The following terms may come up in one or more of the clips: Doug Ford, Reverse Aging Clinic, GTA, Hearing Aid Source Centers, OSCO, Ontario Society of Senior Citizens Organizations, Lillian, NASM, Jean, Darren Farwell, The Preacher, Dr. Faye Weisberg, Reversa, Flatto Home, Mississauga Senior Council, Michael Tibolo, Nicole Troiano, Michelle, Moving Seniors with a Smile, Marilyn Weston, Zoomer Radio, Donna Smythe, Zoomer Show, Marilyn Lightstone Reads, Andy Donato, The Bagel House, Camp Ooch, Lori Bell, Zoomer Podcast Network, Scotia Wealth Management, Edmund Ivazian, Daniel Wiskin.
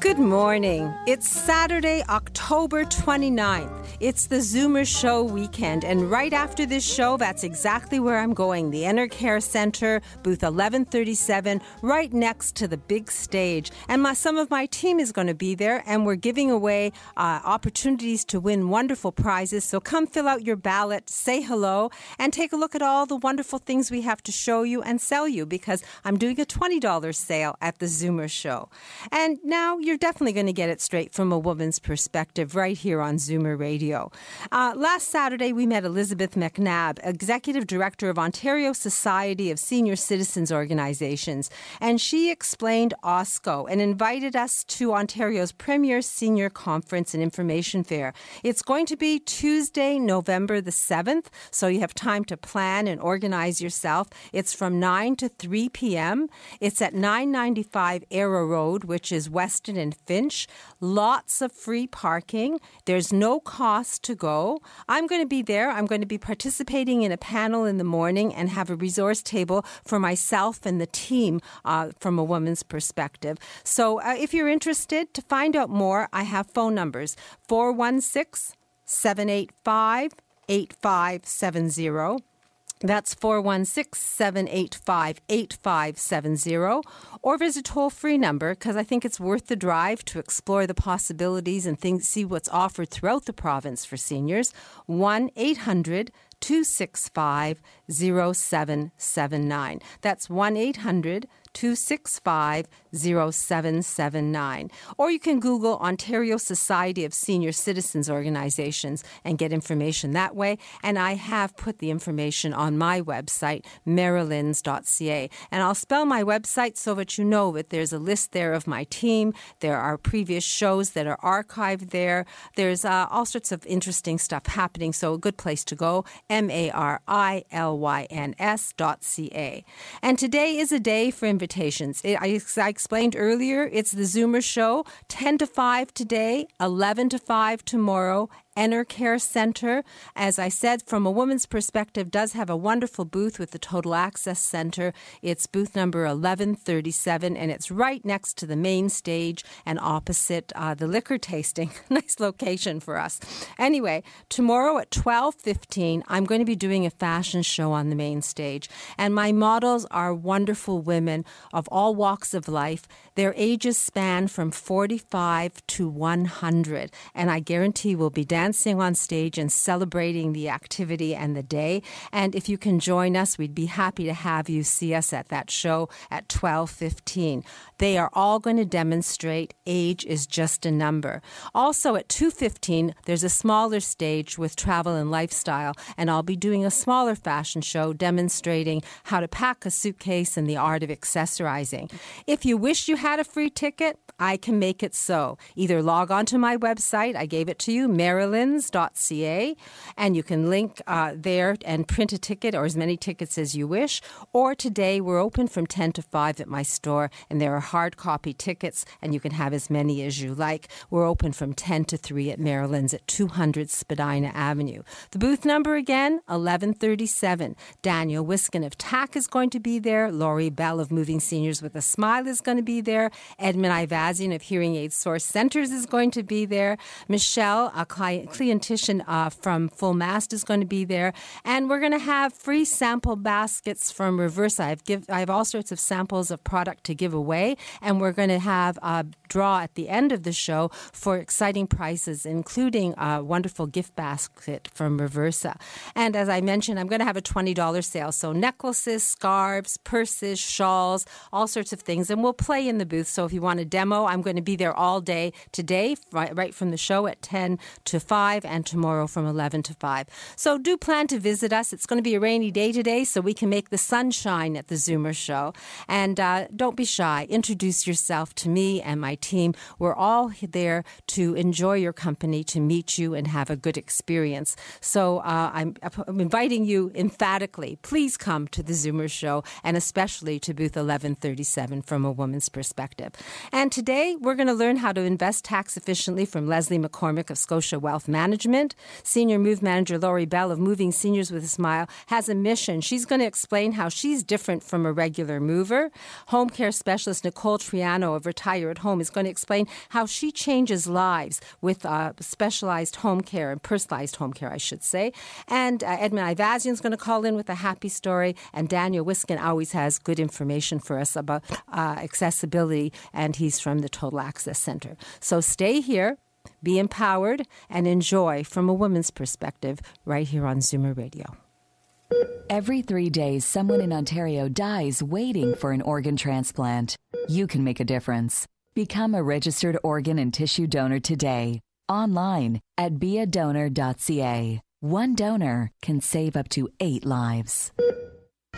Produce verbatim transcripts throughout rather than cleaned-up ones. Good morning. It's Saturday, October twenty-ninth. It's the Zoomer Show weekend, and right after this show, that's exactly where I'm going, the Enercare Centre, booth eleven thirty-seven, right next to the big stage. And my, some of my team is going to be there, and we're giving away uh, opportunities to win wonderful prizes. So come fill out your ballot, say hello, and take a look at all the wonderful things we have to show you and sell you, because I'm doing a twenty dollars sale at the Zoomer Show. And now you're definitely going to get it straight from a woman's perspective right here on Zoomer Radio. Uh, last Saturday, we met Elizabeth McNabb, Executive Director of Ontario Society of Senior Citizens Organizations, and she explained O S C O and invited us to Ontario's premier senior conference and information fair. It's going to be Tuesday, November the seventh, so you have time to plan and organize yourself. It's from nine to three p.m. It's at nine ninety-five Arrow Road, which is Weston and Finch. Lots of free parking. There's no cost to go. I'm going to be there. I'm going to be participating in a panel in the morning and have a resource table for myself and the team uh, from a woman's perspective. So uh, if you're interested to find out more, I have phone numbers four one six, seven eight five, eight five seven zero. That's four one six, seven eight five, eight five seven zero, or visit toll-free number, because I think it's worth the drive to explore the possibilities and things, see what's offered throughout the province for seniors, one eight hundred, two six five, zero seven seven nine. That's one eight hundred, two six five, zero seven seven nine. Or you can Google Ontario Society of Senior Citizens Organizations and get information that way. And I have put the information on my website, marylands dot c a. And I'll spell my website so that you know that there's a list there of my team. There are previous shows that are archived there. There's uh, all sorts of interesting stuff happening, so a good place to go, M A R I L Y N S dot C A. And today is a day for invitations. Invitations. It, I, I explained earlier, it's the Zoomer Show, ten to five today, eleven to five tomorrow, Enercare Centre. As I said, From a Woman's Perspective does have a wonderful booth with the Total Access Centre. It's booth number eleven thirty-seven, and it's right next to the main stage and opposite uh, the liquor tasting. Nice location for us. Anyway, tomorrow at twelve fifteen, I'm going to be doing a fashion show on the main stage, and my models are wonderful women of all walks of life. Their ages span from forty-five to one hundred, and I guarantee we'll be dancing dancing on stage and celebrating the activity and the day. And if you can join us, we'd be happy to have you see us at that show at twelve fifteen. They are all going to demonstrate age is just a number. Also at two fifteen, there's a smaller stage with travel and lifestyle, and I'll be doing a smaller fashion show demonstrating how to pack a suitcase and the art of accessorizing. If you wish you had a free ticket, I can make it so. Either log on to my website, I gave it to you, Marilyn, marylands dot c a, and you can link uh, there and print a ticket or as many tickets as you wish. Or today we're open from ten to five at my store, and there are hard copy tickets, and you can have as many as you like. We're open from ten to three at Maryland's at two hundred Spadina Avenue. The booth number again, eleven thirty-seven. Daniel Wiskin of T A C is going to be there. Lori Bell of Moving Seniors with a Smile is going to be there. Edmund Ivazian of Hearing Aid Source Centers is going to be there. Michelle, a client Cleantician uh, from Full Mast is going to be there, and we're going to have free sample baskets from Reversa. I've give I have all sorts of samples of product to give away, and we're going to have a draw at the end of the show for exciting prizes, including a wonderful gift basket from Reversa. And as I mentioned, I'm going to have a twenty dollars sale, so necklaces, scarves, purses, shawls, all sorts of things, and we'll play in the the booth. So if you want a demo, I'm going to be there all day today, right, right from the show at ten to five and tomorrow from eleven to five. So do plan to visit us. It's going to be a rainy day today, so we can make the sun shine at the Zoomer Show. And uh, don't be shy. Introduce yourself to me and my team. We're all there to enjoy your company, to meet you and have a good experience. So uh, I'm, I'm inviting you emphatically. Please come to the Zoomer Show and especially to booth eleven thirty-seven from a woman's perspective. And today we're going to learn how to invest tax efficiently from Leslie McCormick of Scotia Wealth Management. Senior Move Manager Lori Bell of Moving Seniors with a Smile has a mission. She's going to explain how she's different from a regular mover. Home care specialist Nicole Troiano of Retire at Home is going to explain how she changes lives with uh, specialized home care and personalized home care, I should say. And uh, Edmund Ivazian is going to call in with a happy story. And Daniel Wiskin always has good information for us about uh, accessibility, and he's from the Total Access Center. So stay here, be empowered, and enjoy From a Woman's Perspective right here on Zoomer Radio. Every three days, someone in Ontario dies waiting for an organ transplant. You can make a difference. Become a registered organ and tissue donor today. Online at be a donor dot c a. One donor can save up to eight lives.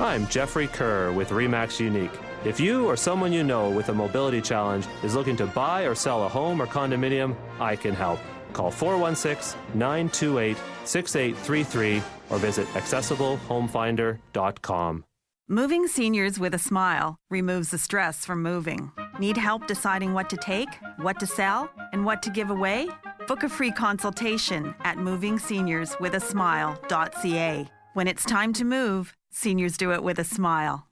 I'm Jeffrey Kerr with Remax Unique. If you or someone you know with a mobility challenge is looking to buy or sell a home or condominium, I can help. Call four one six, nine two eight, six eight three three or visit accessible home finder dot com. Moving Seniors with a Smile removes the stress from moving. Need help deciding what to take, what to sell, and what to give away? Book a free consultation at moving seniors with a smile dot c a. When it's time to move, seniors do it with a smile.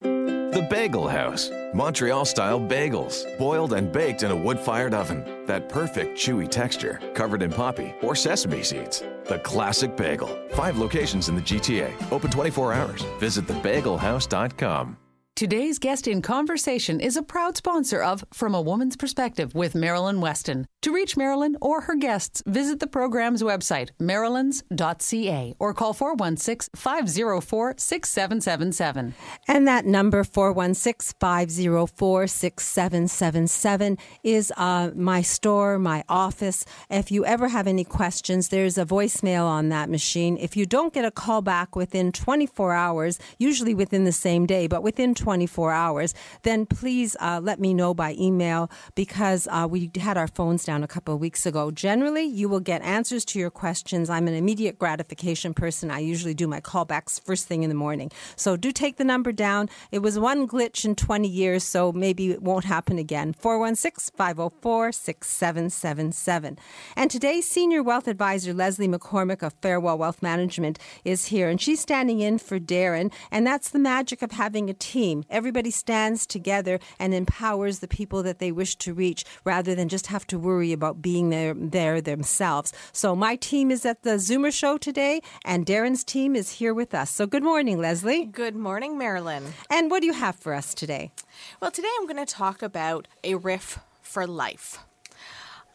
The Bagel House. Montreal-style bagels, boiled and baked in a wood-fired oven. That perfect chewy texture, covered in poppy or sesame seeds. The Classic Bagel. Five locations in the G T A. Open twenty-four hours. Visit the bagel house dot com. Today's guest in conversation is a proud sponsor of From a Woman's Perspective with Marilyn Weston. To reach Marilyn or her guests, visit the program's website, marylands dot c a, or call four one six, five zero four, six seven seven seven. And that number, four one six, five zero four, six seven seven seven, is uh, my store, my office. If you ever have any questions, there's a voicemail on that machine. If you don't get a call back within twenty-four hours, usually within the same day, but within twenty-four hours, then please uh, let me know by email, because uh, we had our phones down a couple of weeks ago. Generally, you will get answers to your questions. I'm an immediate gratification person. I usually do my callbacks first thing in the morning. So do take the number down. It was one glitch in twenty years, so maybe it won't happen again. four one six, five zero four, six seven seven seven. And today's Senior Wealth Advisor Leslie McCormick of Farwell Wealth Management is here, and she's standing in for Darren, and that's the magic of having a team. Everybody stands together and empowers the people that they wish to reach, rather than just have to worry about being there, there themselves. So my team is at the Zoomer Show today, and Darren's team is here with us. So good morning, Leslie. Good morning, Marilyn. And what do you have for us today? Well, today I'm going to talk about a R I F for life.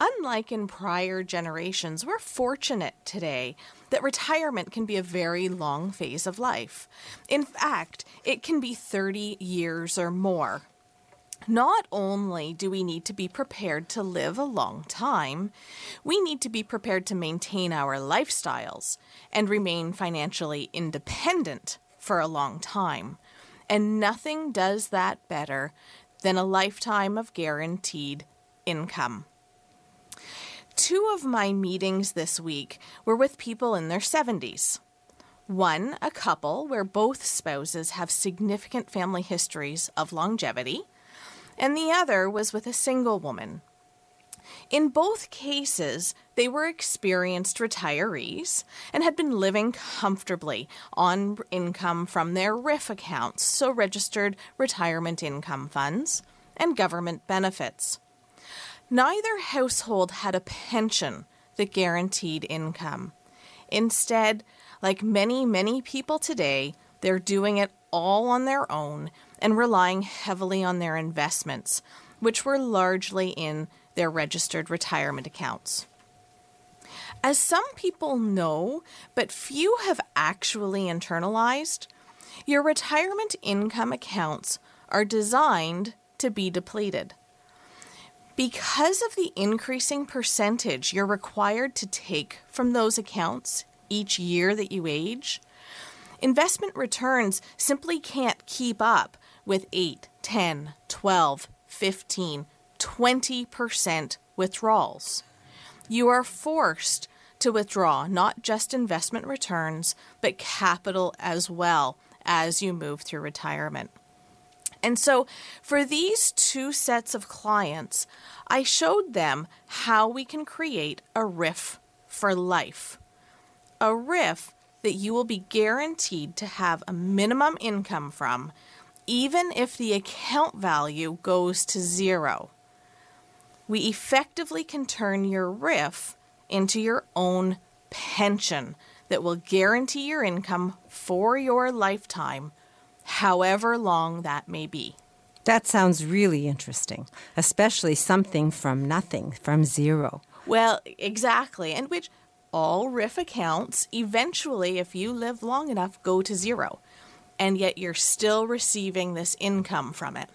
Unlike in prior generations, we're fortunate today that retirement can be a very long phase of life. In fact, it can be thirty years or more. Not only do we need to be prepared to live a long time, we need to be prepared to maintain our lifestyles and remain financially independent for a long time. And nothing does that better than a lifetime of guaranteed income. Two of my meetings this week were with people in their seventies. One, a couple where both spouses have significant family histories of longevity, and the other was with a single woman. In both cases, they were experienced retirees and had been living comfortably on income from their R I F accounts, so registered retirement income funds, and government benefits. Neither household had a pension that guaranteed income. Instead, like many, many people today, they're doing it all on their own and relying heavily on their investments, which were largely in their registered retirement accounts. As some people know, but few have actually internalized, your retirement income accounts are designed to be depleted. Because of the increasing percentage you're required to take from those accounts each year that you age, investment returns simply can't keep up with eight, ten, twelve, fifteen, twenty percent withdrawals. You are forced to withdraw not just investment returns, but capital as well as you move through retirement. And so for these two sets of clients, I showed them how we can create a R I F for life. A R I F that you will be guaranteed to have a minimum income from, even if the account value goes to zero. We effectively can turn your R I F into your own pension that will guarantee your income for your lifetime, however long that may be. That sounds really interesting, especially something from nothing, from zero. Well, exactly, and which all R I F accounts eventually, if you live long enough, go to zero, and yet you're still receiving this income from it.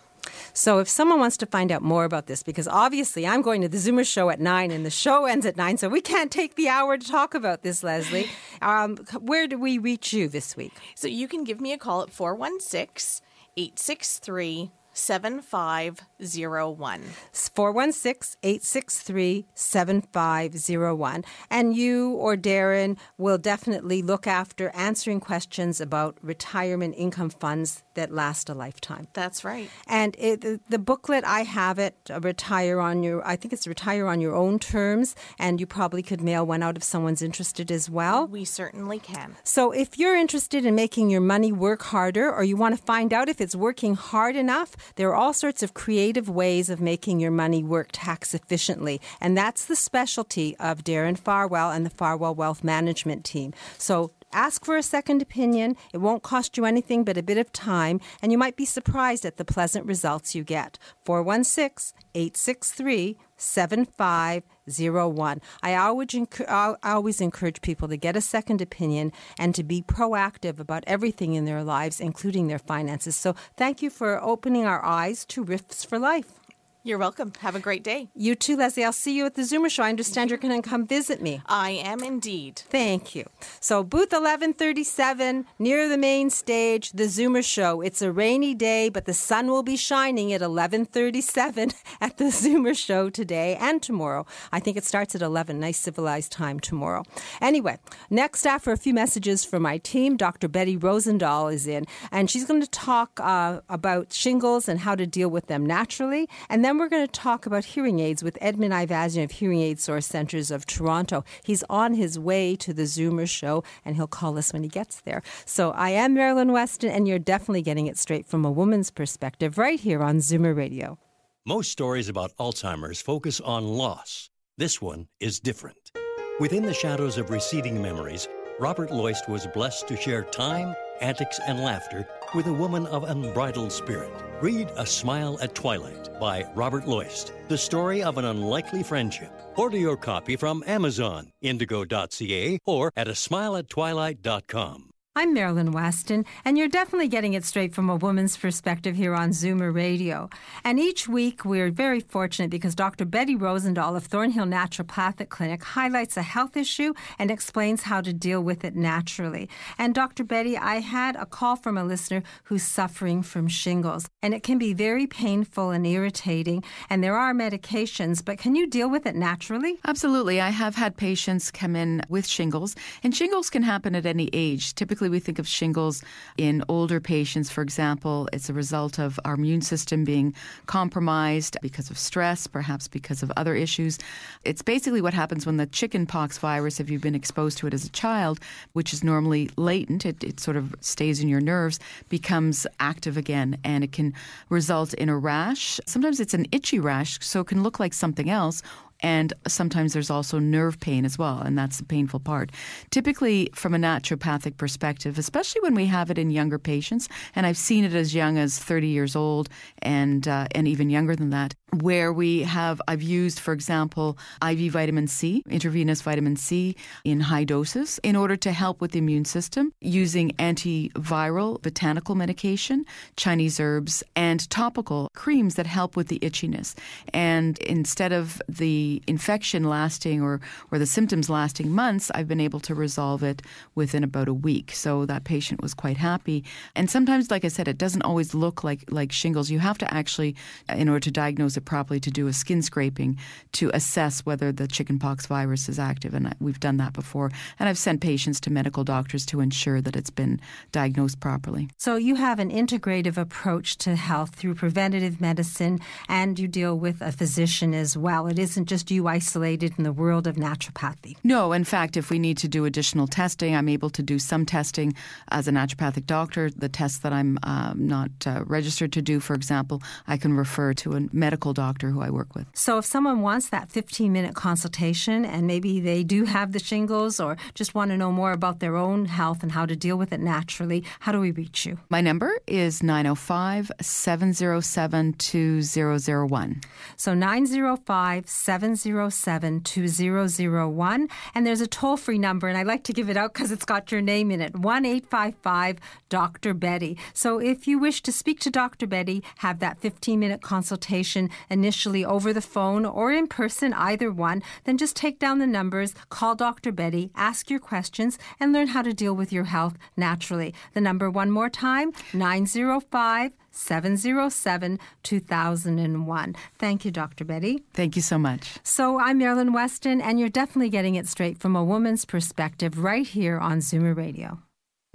So if someone wants to find out more about this, because obviously I'm going to the Zoomer Show at nine and the show ends at nine, so we can't take the hour to talk about this, Leslie. Um, where do we reach you this week? So you can give me a call at four one six, eight six three, seven five zero one. four one six, eight six three, seven five zero one. And you or Darren will definitely look after answering questions about retirement income funds that last a lifetime. That's right. And it, the, the booklet, I have it, Retire on Your, I think it's Retire on Your Own Terms, and you probably could mail one out if someone's interested as well. We certainly can. So if you're interested in making your money work harder, or you want to find out if it's working hard enough, there are all sorts of creative ways of making your money work tax efficiently. And that's the specialty of Darren Farwell and the Farwell Wealth Management team. So ask for a second opinion. It won't cost you anything but a bit of time, and you might be surprised at the pleasant results you get. four one six, eight six three, seven five zero one. I always, I always encourage people to get a second opinion and to be proactive about everything in their lives, including their finances. So thank you for opening our eyes to R I Fs for life. You're welcome. Have a great day. You too, Leslie. I'll see you at the Zoomer Show. I understand you're going to come visit me. I am indeed. Thank you. So booth eleven thirty-seven, near the main stage, the Zoomer Show. It's a rainy day, but the sun will be shining at eleven thirty-seven at the Zoomer Show today and tomorrow. I think it starts at eleven, nice civilized time tomorrow. Anyway, next after a few messages from my team, Doctor Betty Rosendahl is in, and she's going to talk uh, about shingles and how to deal with them naturally. And then we're going to talk about hearing aids with Edmund Ivazian of Hearing Aid Source Centers of Toronto. He's on his way to the Zoomer Show, and he'll call us when he gets there. So I am Marilyn Weston, and you're definitely getting it straight from a woman's perspective right here on Zoomer Radio. Most stories about Alzheimer's focus on loss. This one is different. Within the shadows of receding memories, Robert Loist was blessed to share time, antics, and laughter with a woman of unbridled spirit. Read A Smile at Twilight by Robert Loist, the story of an unlikely friendship. Order your copy from Amazon, indigo dot c a, or at a smile at twilight dot com. I'm Marilyn Weston, and you're definitely getting it straight from a woman's perspective here on Zoomer Radio. And each week, we're very fortunate because Doctor Betty Rosendahl of Thornhill Naturopathic Clinic highlights a health issue and explains how to deal with it naturally. And Doctor Betty, I had a call from a listener who's suffering from shingles, and it can be very painful and irritating, and there are medications, but can you deal with it naturally? Absolutely. I have had patients come in with shingles, and shingles can happen at any age. Typically, we think of shingles in older patients, for example. It's a result of our immune system being compromised because of stress, perhaps because of other issues. It's basically what happens when the chickenpox virus, if you've been exposed to it as a child, which is normally latent, it, it sort of stays in your nerves, becomes active again, and it can result in a rash. Sometimes it's an itchy rash, so it can look like something else. And sometimes there's also nerve pain as well, and that's the painful part. Typically, from a naturopathic perspective, especially when we have it in younger patients, and I've seen it as young as thirty years old and uh, and even younger than that, where we have, I've used, for example, I V vitamin C, intravenous vitamin C in high doses in order to help with the immune system, using antiviral botanical medication, Chinese herbs, and topical creams that help with the itchiness. And instead of the infection lasting or, or the symptoms lasting months, I've been able to resolve it within about a week. So that patient was quite happy. And sometimes, like I said, it doesn't always look like, like shingles. You have to actually, in order to diagnose it properly, to do a skin scraping to assess whether the chickenpox virus is active. And we've done that before. And I've sent patients to medical doctors to ensure that it's been diagnosed properly. So you have an integrative approach to health through preventative medicine, and you deal with a physician as well. It isn't just you isolated in the world of naturopathy. No, in fact, if we need to do additional testing, I'm able to do some testing as a naturopathic doctor. The tests that I'm uh, not uh, registered to do, for example, I can refer to a medical doctor who I work with. So if someone wants that fifteen-minute consultation and maybe they do have the shingles or just want to know more about their own health and how to deal with it naturally, how do we reach you? My number is nine oh five, seven oh seven, two oh oh one. So nine oh five, seven oh seven, two oh oh one. And there's a toll-free number, and I like to give it out because it's got your name in it, one eight five five, Doctor Betty. So if you wish to speak to Doctor Betty, have that fifteen-minute consultation initially over the phone or in person, either one, then just take down the numbers, call Doctor Betty, ask your questions, and learn how to deal with your health naturally. The number one more time, nine oh five, seven oh seven, two oh oh one. Thank you, Doctor Betty. Thank you so much. So I'm Marilyn Weston, and you're definitely getting it straight from a woman's perspective right here on Zoomer Radio.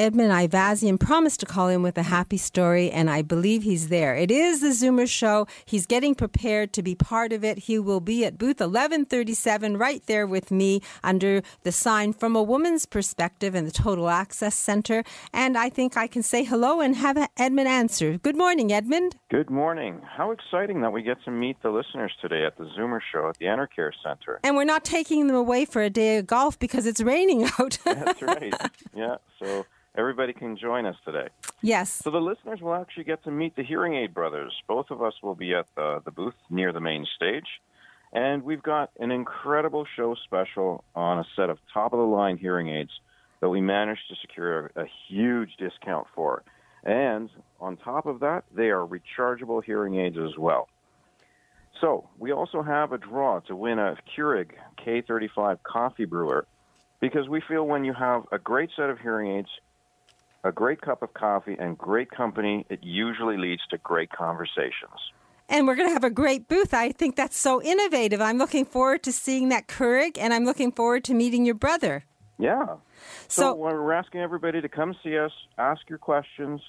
Edmund Ivazian promised to call in with a happy story, and I believe he's there. It is the Zoomer Show. He's getting prepared to be part of it. He will be at booth eleven thirty-seven, right there with me, under the sign From a Woman's Perspective in the Total Access Center. And I think I can say hello and have Edmund answer. Good morning, Edmund. Good morning. How exciting that we get to meet the listeners today at the Zoomer Show at the Enercare Centre. And we're not taking them away for a day of golf because it's raining out. That's right. Yeah, so... everybody can join us today. Yes. So the listeners will actually get to meet the Hearing Aid Brothers. Both of us will be at the, the booth near the main stage. And we've got an incredible show special on a set of top-of-the-line hearing aids that we managed to secure a, a huge discount for. And on top of that, they are rechargeable hearing aids as well. So we also have a draw to win a Keurig K thirty-five coffee brewer, because we feel when you have a great set of hearing aids, a great cup of coffee, and great company, it usually leads to great conversations. And we're going to have a great booth. I think that's so innovative. I'm looking forward to seeing that Keurig, and I'm looking forward to meeting your brother. Yeah. So, so we're asking everybody to come see us, ask your questions,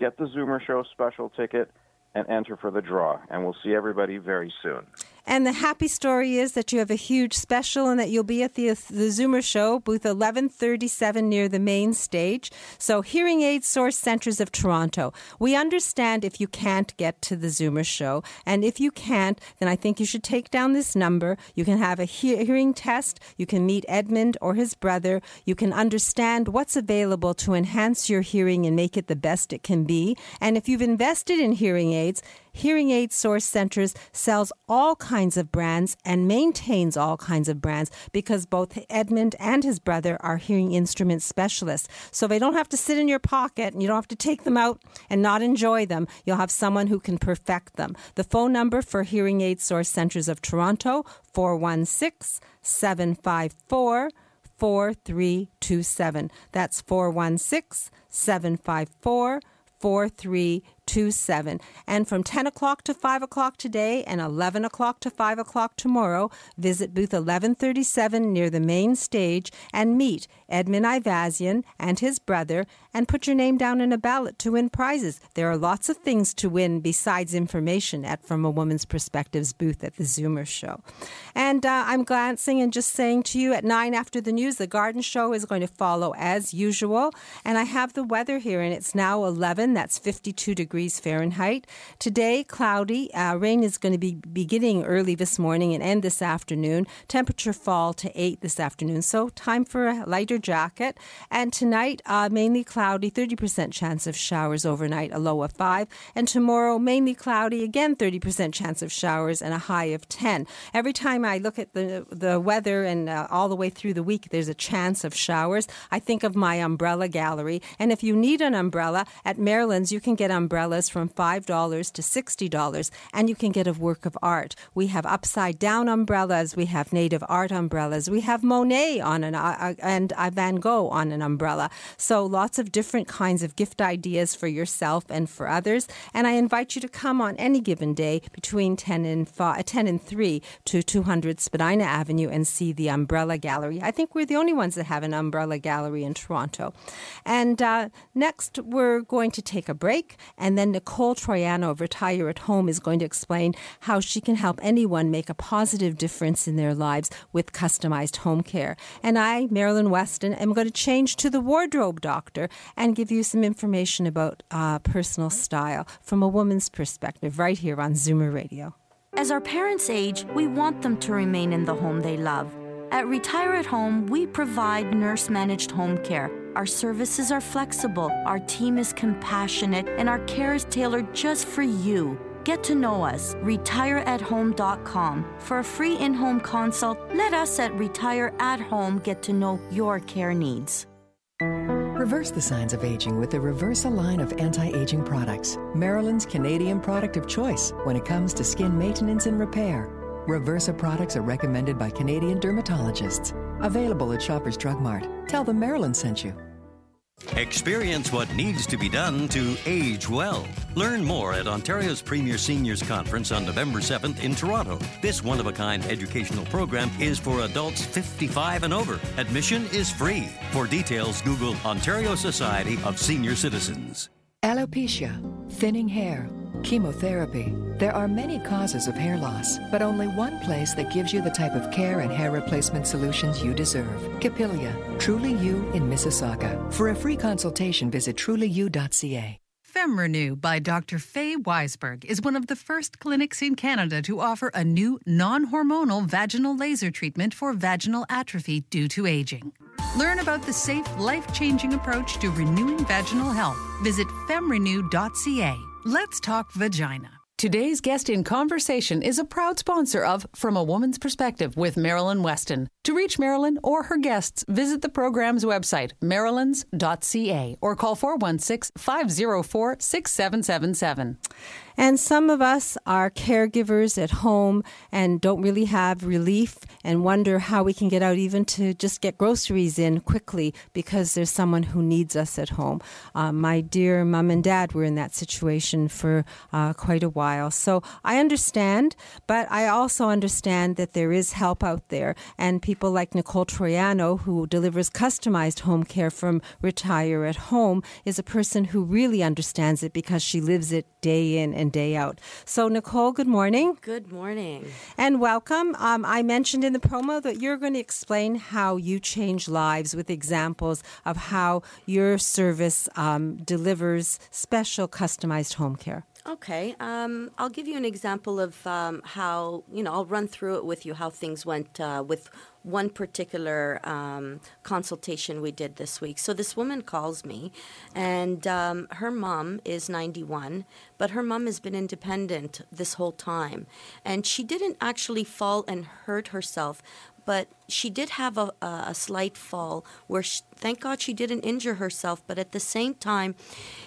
get the Zoomer Show special ticket, and enter for the draw. And we'll see everybody very soon. And the happy story is that you have a huge special and that you'll be at the, the Zoomer Show, booth eleven thirty-seven near the main stage. So Hearing Aid Source Centers of Toronto. We understand if you can't get to the Zoomer Show. And if you can't, then I think you should take down this number. You can have a he- hearing test. You can meet Edmund or his brother. You can understand what's available to enhance your hearing and make it the best it can be. And if you've invested in hearing aids, Hearing Aid Source Centers sells all kinds of brands and maintains all kinds of brands, because both Edmund and his brother are hearing instrument specialists. So they don't have to sit in your pocket, and you don't have to take them out and not enjoy them. You'll have someone who can perfect them. The phone number for Hearing Aid Source Centers of Toronto, four one six, seven five four, four three two seven. That's four one six, seven five four, four three two seven. two seven. And from ten o'clock to five o'clock today and eleven o'clock to five o'clock tomorrow, visit booth eleven thirty-seven near the main stage and meet Edmund Ivazian and his brother, and put your name down in a ballot to win prizes. There are lots of things to win besides information at From a Woman's Perspective's booth at the Zoomer Show. And uh, I'm glancing and just saying to you, at nine after the news, the Garden Show is going to follow as usual. And I have the weather here, and it's now eleven. That's fifty-two degrees Fahrenheit. Today, cloudy. Uh, rain is going to be beginning early this morning and end this afternoon. Temperature fall to eight this afternoon. So time for a lighter jacket. And tonight, uh, mainly cloudy, thirty percent chance of showers overnight, a low of five. And tomorrow, mainly cloudy, again, thirty percent chance of showers and a high of ten. Every time I look at the, the weather and uh, all the way through the week, there's a chance of showers. I think of my umbrella gallery. And if you need an umbrella, at Maryland's, you can get umbrellas from five dollars to sixty dollars, and you can get a work of art. We have upside-down umbrellas. We have native art umbrellas. We have Monet on an, uh, and uh, Van Gogh on an umbrella. So lots of different kinds of gift ideas for yourself and for others. And I invite you to come on any given day between ten and, five, ten and three to two hundred Spadina Avenue and see the umbrella gallery. I think we're the only ones that have an umbrella gallery in Toronto. And uh, next, we're going to take a break, and then Nicole Troiano of Retire at Home is going to explain how she can help anyone make a positive difference in their lives with customized home care. And I, Marilyn Weston, am going to change to the wardrobe doctor and give you some information about uh, personal style from a woman's perspective right here on Zoomer Radio. As our parents age, we want them to remain in the home they love. At Retire at Home, we provide nurse-managed home care. Our services are flexible, our team is compassionate, and our care is tailored just for you. Get to know us, retire at home dot com. For a free in-home consult, let us at Retire at Home get to know your care needs. Reverse the signs of aging with the Reversa line of anti-aging products, Maryland's Canadian product of choice when it comes to skin maintenance and repair. Reversa products are recommended by Canadian dermatologists. Available at Shoppers Drug Mart. Tell them Marilyn sent you. Experience what needs to be done to age well. Learn more at Ontario's Premier Seniors Conference on November seventh in Toronto. This one-of-a-kind educational program is for adults fifty-five and over. Admission is free. For details, Google Ontario Society of Senior Citizens. Alopecia, thinning hair, chemotherapy. There are many causes of hair loss, but only one place that gives you the type of care and hair replacement solutions you deserve. Capilia, Truly You in Mississauga. For a free consultation, visit truly you dot c a. FemRenew by Doctor Faye Weisberg is one of the first clinics in Canada to offer a new non-hormonal vaginal laser treatment for vaginal atrophy due to aging. Learn about the safe, life-changing approach to renewing vaginal health. Visit fem renew dot c a. Let's talk vagina. Today's guest in conversation is a proud sponsor of From a Woman's Perspective with Marilyn Weston. To reach Marilyn or her guests, visit the program's website, marylands dot c a, or call four one six, five zero four, six seven seven seven. And some of us are caregivers at home and don't really have relief and wonder how we can get out even to just get groceries in quickly because there's someone who needs us at home. Uh, my dear mom and dad were in that situation for uh, quite a while. So I understand, but I also understand that there is help out there. And people like Nicole Troiano, who delivers customized home care from Retire at Home, is a person who really understands it because she lives it day in and day out. So, Nicole, good morning. Good morning. And welcome. Um, I mentioned in the promo that you're going to explain how you change lives with examples of how your service um, delivers special customized home care. Okay. Um, I'll give you an example of um, how, you know, I'll run through it with you, how things went uh, with one particular um, consultation we did this week. So this woman calls me, and um, her mom is ninety-one, but her mom has been independent this whole time. And she didn't actually fall and hurt herself, but she did have a, a slight fall where, she, thank God she didn't injure herself, but at the same time,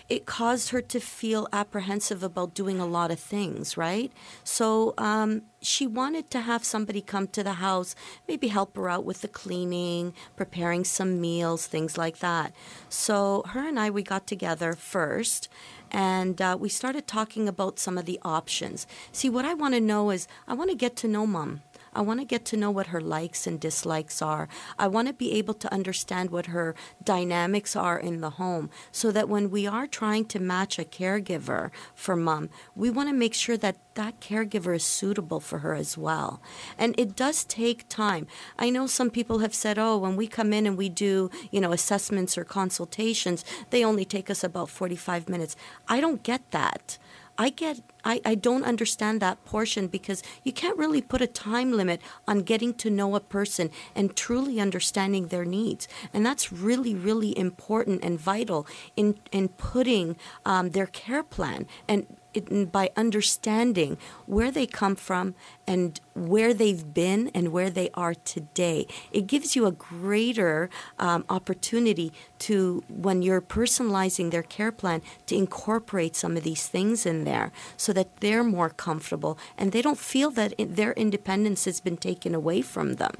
it caused her to feel apprehensive about doing a lot of things, right? So um, she wanted to have somebody come to the house, maybe help her out with the cleaning, preparing some meals, things like that. So her and I, we got together first, and uh, we started talking about some of the options. See, what I want to know is I want to get to know Mom. I want to get to know what her likes and dislikes are. I want to be able to understand what her dynamics are in the home so that when we are trying to match a caregiver for Mom, we want to make sure that that caregiver is suitable for her as well. And it does take time. I know some people have said, oh, when we come in and we do, you know, assessments or consultations, they only take us about forty-five minutes. I don't get that. I get, I, I don't understand that portion because you can't really put a time limit on getting to know a person and truly understanding their needs. And that's really, really important and vital in, in putting um, their care plan and it, by understanding where they come from and where they've been and where they are today. It gives you a greater um, opportunity to, when you're personalizing their care plan, to incorporate some of these things in there so that they're more comfortable and they don't feel that it, their independence has been taken away from them.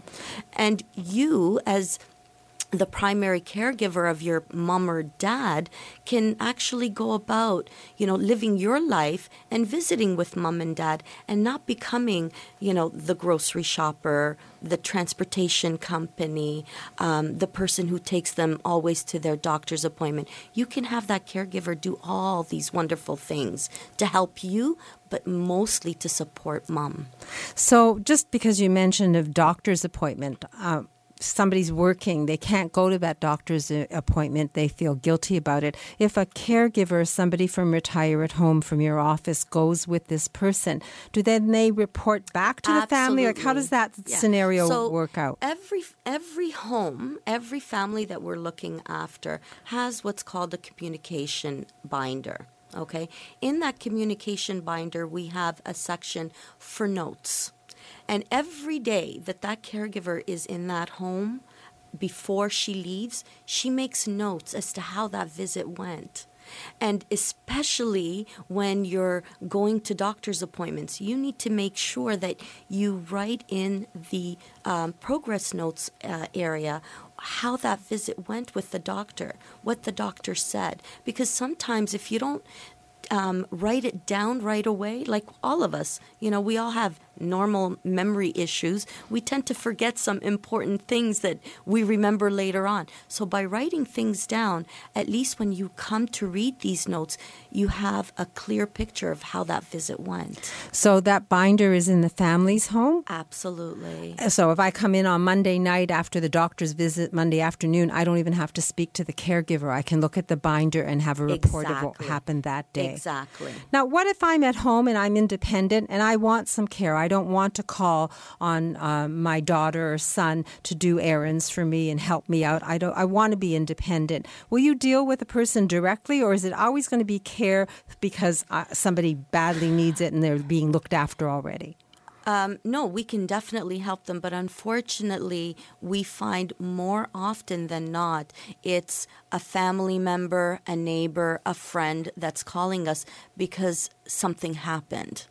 And you, as the primary caregiver of your mom or dad, can actually go about, you know, living your life and visiting with Mom and Dad and not becoming, you know, the grocery shopper, the transportation company, um, the person who takes them always to their doctor's appointment. You can have that caregiver do all these wonderful things to help you, but mostly to support Mom. So just because you mentioned of doctor's appointment, uh somebody's working, they can't go to that doctor's appointment, they feel guilty about it. If a caregiver, somebody from Retire at Home, from your office, goes with this person, do then they report back to the Absolutely. family? Like, how does that yeah. scenario so work out? Every every home, every family that we're looking after has what's called a communication binder. Okay, in that communication binder, we have a section for notes. And every day that that caregiver is in that home, before she leaves, she makes notes as to how that visit went. And especially when you're going to doctor's appointments, you need to make sure that you write in the um, progress notes uh, area how that visit went with the doctor, what the doctor said. Because sometimes if you don't Um, write it down right away, like all of us. You know, we all have normal memory issues. We tend to forget some important things that we remember later on. So by writing things down, at least when you come to read these notes, you have a clear picture of how that visit went. So that binder is in the family's home? Absolutely. So if I come in on Monday night after the doctor's visit, Monday afternoon, I don't even have to speak to the caregiver. I can look at the binder and have a report exactly. of what happened that day. Exactly. Exactly. Now, what if I'm at home and I'm independent and I want some care? I don't want to call on uh, my daughter or son to do errands for me and help me out. I don't. I want to be independent. Will you deal with a person directly, or is it always going to be care because uh, somebody badly needs it and they're being looked after already? Um, no, we can definitely help them, but unfortunately, we find more often than not, it's a family member, a neighbor, a friend that's calling us because something happened.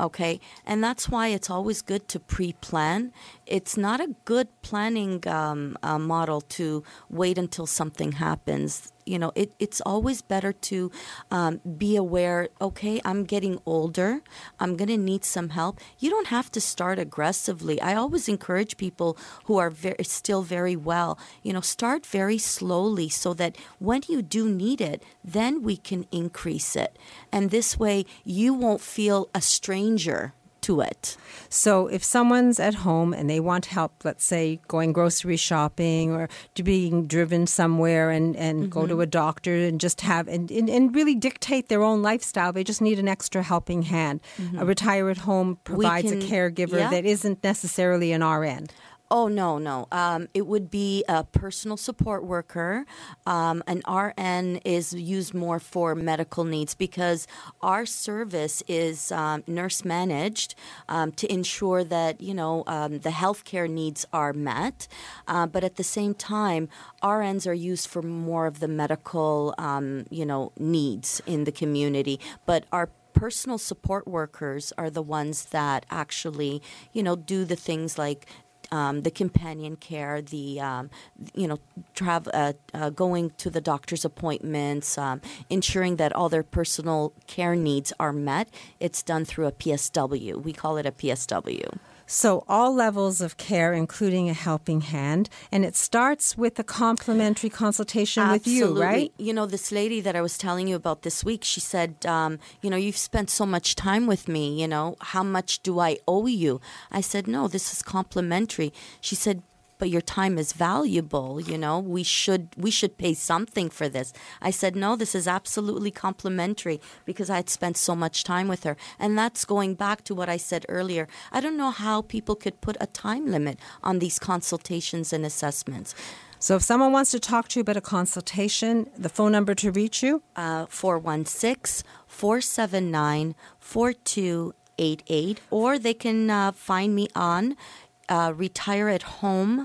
Okay, and that's why it's always good to pre-plan. It's not a good planning um, uh, model to wait until something happens. You know, it, it's always better to um, be aware, okay, I'm getting older. I'm going to need some help. You don't have to start aggressively. I always encourage people who are very, still very well, you know, start very slowly so that when you do need it, then we can increase it. And this way you won't feel a stranger to it. So if someone's at home and they want help, let's say going grocery shopping or being driven somewhere and, and mm-hmm. go to a doctor and just have and, and, and really dictate their own lifestyle, they just need an extra helping hand. Mm-hmm. A Retire at Home provides can, a caregiver yeah. that isn't necessarily an R N. Oh, no, no. Um, it would be a personal support worker. Um, an R N is used more for medical needs because our service is um, nurse managed um, to ensure that, you know, um, the healthcare needs are met. Uh, but at the same time, R Ns are used for more of the medical, um, you know, needs in the community. But our personal support workers are the ones that actually, you know, do the things like um, the companion care, the um, you know, travel, uh, uh, going to the doctor's appointments, um, ensuring that all their personal care needs are met. It's done through a P S W. We call it a P S W. So all levels of care, including a helping hand. And it starts with a complimentary consultation Absolutely. with you, right? You know, this lady that I was telling you about this week, she said, um, you know, you've spent so much time with me, you know, how much do I owe you? I said, no, this is complimentary. She said, but your time is valuable, you know, we should we should pay something for this. I said, no, this is absolutely complimentary because I had spent so much time with her. And that's going back to what I said earlier. I don't know how people could put a time limit on these consultations and assessments. So if someone wants to talk to you about a consultation, the phone number to reach you? Uh, four one six, four seven nine, four two eight eight. Or they can uh, find me on Uh, retire at home,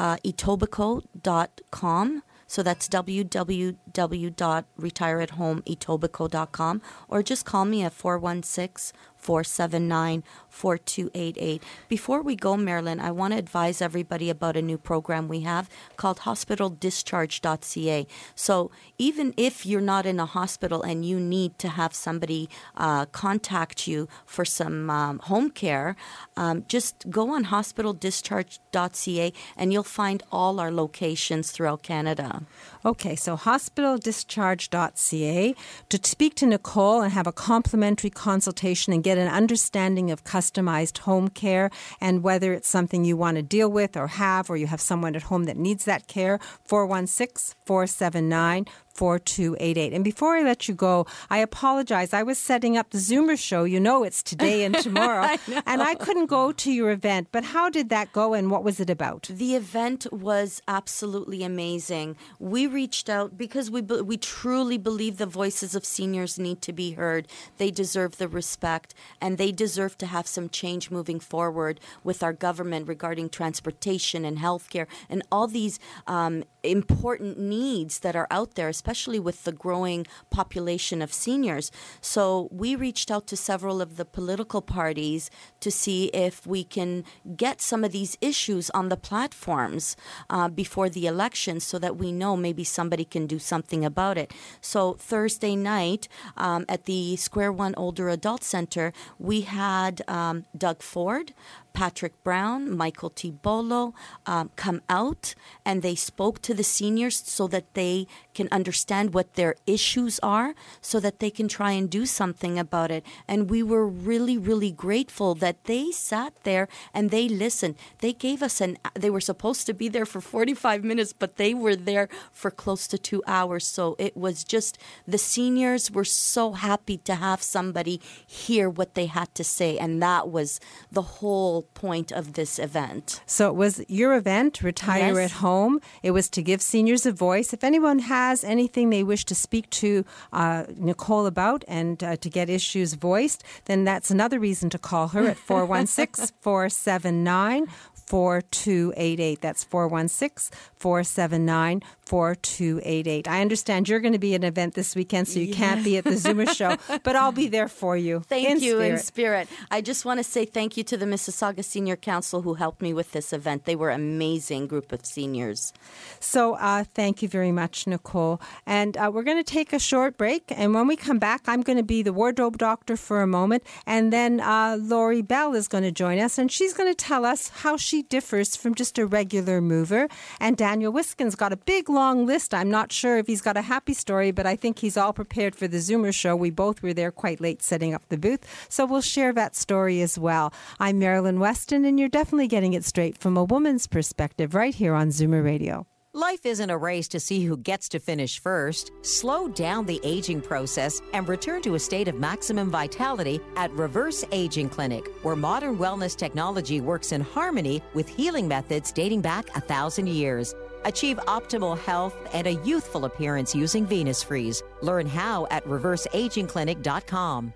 uh, etobicoke dot com. So that's w w w dot retire at home etobicoke dot com. Or just call me at four one six, four seven nine, four two eight eight. Before we go, Marilyn, I want to advise everybody about a new program we have called hospital discharge dot c a. So even if you're not in a hospital and you need to have somebody uh, contact you for some um, home care, um, just go on hospital discharge dot c a and you'll find all our locations throughout Canada. Okay, so hospital discharge dot c a to speak to Nicole and have a complimentary consultation and get an understanding of customized home care and whether it's something you want to deal with or have, or you have someone at home that needs that care, four one six, four seven nine, four two eight eight. And before I let you go, I apologize. I was setting up the Zoomer show. You know, it's today and tomorrow. I know. And I couldn't go to your event. But how did that go and what was it about? The event was absolutely amazing. We reached out because we we truly believe the voices of seniors need to be heard. They deserve the respect and they deserve to have some change moving forward with our government regarding transportation and healthcare and all these um, important needs that are out there, especially with the growing population of seniors. So we reached out to several of the political parties to see if we can get some of these issues on the platforms uh, before the election so that we know maybe somebody can do something about it. So Thursday night um, at the Square One Older Adult Center, we had um, Doug Ford, Patrick Brown, Michael Tibolo um, come out and they spoke to the seniors so that they can understand what their issues are so that they can try and do something about it. And we were really, really grateful that they sat there and they listened. They gave us an, they were supposed to be there for forty-five minutes, but they were there for close to two hours. So it was just, the seniors were so happy to have somebody hear what they had to say. And that was the whole point of this event. So it was your event, Retire yes. at Home. It was to give seniors a voice. If anyone has anything they wish to speak to uh, Nicole about and uh, to get issues voiced, then that's another reason to call her at four one six, four seven nine, four two eight eight. That's four one six, four seven nine, four two eight eight. I understand you're going to be at an event this weekend, so you yeah. can't be at the Zoomer show, but I'll be there for you. Thank in you spirit. in spirit. I just want to say thank you to the Mississauga Senior Council who helped me with this event. They were an amazing group of seniors. So uh, thank you very much, Nicole. And uh, we're going to take a short break. And when we come back, I'm going to be the wardrobe doctor for a moment. And then uh, Lori Bell is going to join us, and she's going to tell us how she differs from just a regular mover. And Daniel Wiskin's got a big, long list. I'm not sure if he's got a happy story, but I think he's all prepared for the Zoomer show. We both were there quite late setting up the booth, so we'll share that story as well. I'm Marilyn Weston, and you're definitely getting it straight from a woman's perspective right here on Zoomer Radio. Life isn't a race to see who gets to finish first. Slow down the aging process and return to a state of maximum vitality at Reverse Aging Clinic, where modern wellness technology works in harmony with healing methods dating back a thousand years. Achieve optimal health and a youthful appearance using Venus Freeze. Learn how at reverse aging clinic dot com.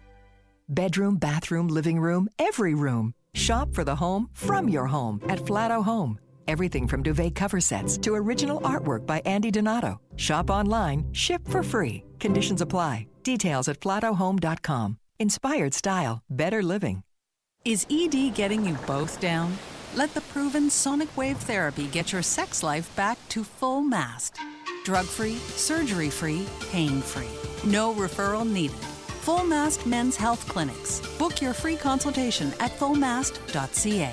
Bedroom, bathroom, living room, every room. Shop for the home from your home at Flatto Home. Everything from duvet cover sets to original artwork by Andy Donato. Shop online, ship for free. Conditions apply. Details at flatto home dot com. Inspired style, better living. Is E D getting you both down? Let the proven sonic wave therapy get your sex life back to full mast. Drug-free, surgery-free, pain-free. No referral needed. Full Mast Men's Health Clinics. Book your free consultation at full mast dot c a.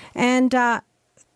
And uh,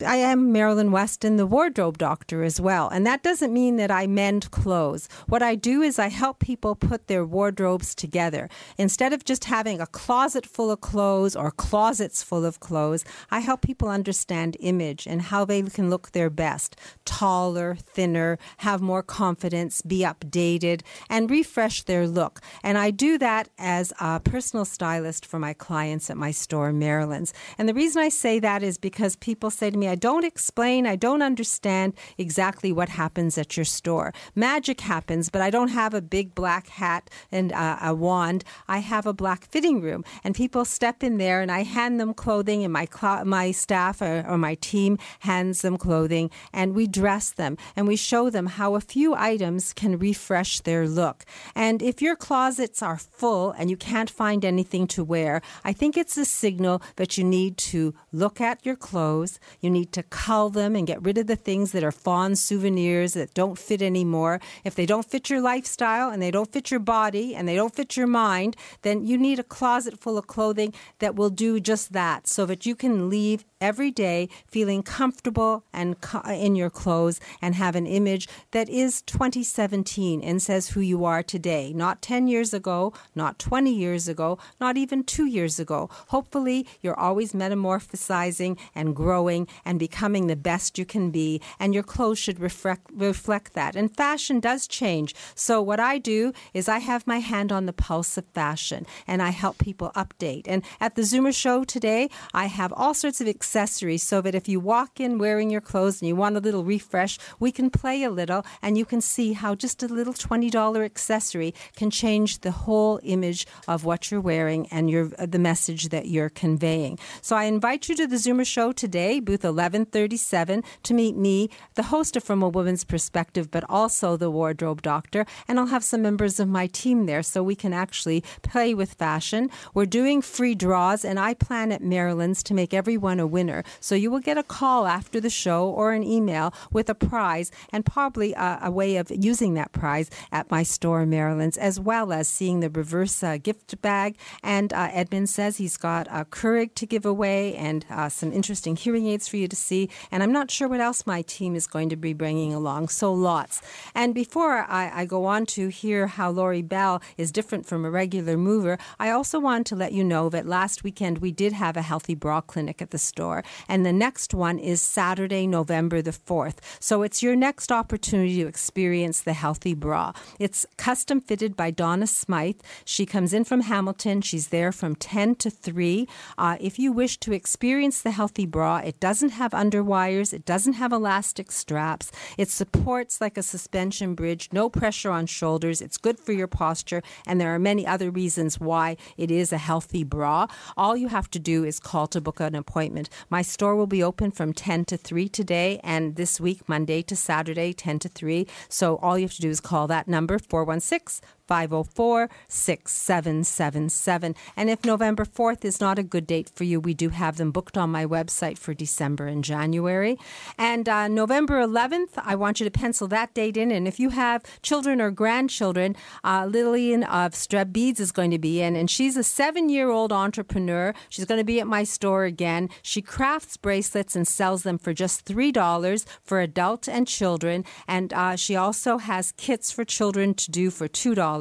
I am Marilyn Weston, the wardrobe doctor as well. And that doesn't mean that I mend clothes. What I do is I help people put their wardrobes together. Instead of just having a closet full of clothes or closets full of clothes, I help people understand image and how they can look their best. Taller, thinner, have more confidence, be updated, and refresh their look. And I do that as a personal stylist for my clients at my store, Marilyn's. And the reason I say that is because people say to me, I don't explain, I don't understand exactly what happens at your store. Magic happens, but I don't have a big black hat and uh, a wand. I have a black fitting room, and people step in there, and I hand them clothing, and my cl- my staff or, or my team hands them clothing, and we dress them, and we show them how a few items can refresh their look. And if your closets are full and you can't find anything to wear, I think it's a signal that you need to look at your clothes. You need to cull them and get rid of the things that are fond souvenirs that don't fit anymore. If they don't fit your lifestyle and they don't fit your body and they don't fit your mind, then you need a closet full of clothing that will do just that, so that you can leave every day feeling comfortable and co- in your clothes and have an image that is twenty seventeen and says who you are today, not ten years ago, not twenty years ago, not even two years ago. Hopefully, you're always metamorphosizing and growing and becoming the best you can be, and your clothes should reflect, reflect that. And fashion does change. So what I do is I have my hand on the pulse of fashion, and I help people update. And at the Zoomer Show today, I have all sorts of accessories so that if you walk in wearing your clothes and you want a little refresh, we can play a little, and you can see how just a little twenty dollars accessory can change the whole image of what you're wearing and your the message that you're conveying. So I invite you to the Zoomer Show today, booth eleven thirty-seven, to meet me, the host of From a Woman's Perspective, but also the wardrobe doctor, and I'll have some members of my team there so we can actually play with fashion. We're doing free draws, and I plan at Marilyn's to make everyone a winner. So you will get a call after the show or an email with a prize, and probably a, a way of using that prize at my store, Marilyn's, as well as seeing the Reversa gift bag. And uh, Edmund says he's got a Keurig to give away and uh, some interesting hearing aids for you to see. And I'm not sure what else my team is going to be bringing along. So lots. And before I, I go on to hear how Lori Bell is different from a regular mover, I also want to let you know that last weekend we did have a Healthy Bra Clinic at the store. And the next one is Saturday, November the fourth. So it's your next opportunity to experience the Healthy Bra. It's custom fitted by Donna Smythe. She comes in from Hamilton. She's there from ten to three. Uh, if you wish to experience the Healthy Bra, it doesn't have underwires. It doesn't have elastic straps. It supports like a suspension bridge. No pressure on shoulders. It's good for your posture. And there are many other reasons why it is a healthy bra. All you have to do is call to book an appointment. My store will be open from ten to three today, and this week, Monday to Saturday, ten to three. So all you have to do is call that number, four one six, five zero four, six seven seven seven. And if November fourth is not a good date for you, we do have them booked on my website for December and January. And uh, November eleventh, I want you to pencil that date in. And if you have children or grandchildren, uh, Lillian of Streb Beads is going to be in. And she's a seven-year-old entrepreneur. She's going to be at my store again. She crafts bracelets and sells them for just three dollars for adult and children. And uh, she also has kits for children to do for two dollars.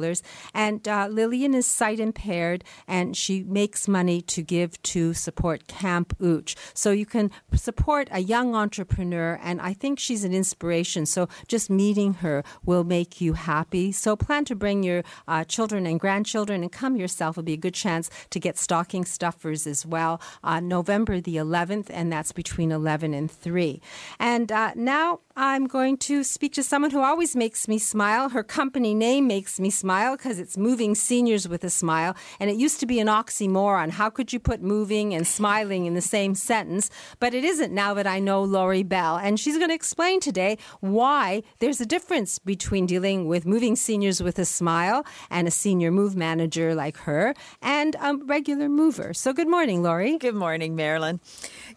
And uh, Lillian is sight impaired, and she makes money to give to support Camp Ooch. So you can su- support a young entrepreneur, and I think she's an inspiration. So just meeting her will make you happy. So plan to bring your uh, children and grandchildren, and come yourself. Will be a good chance to get stocking stuffers as well. Uh, November the eleventh, and that's between eleven and three. And uh, now I'm going to speak to someone who always makes me smile. Her company name makes me smile because it's Moving Seniors with a Smile. And it used to be an oxymoron. How could you put moving and smiling in the same sentence? But it isn't now that I know Lori Bell. And she's going to explain today why there's a difference between dealing with Moving Seniors with a Smile and a senior move manager like her and a regular mover. So good morning, Lori. Good morning, Marilyn.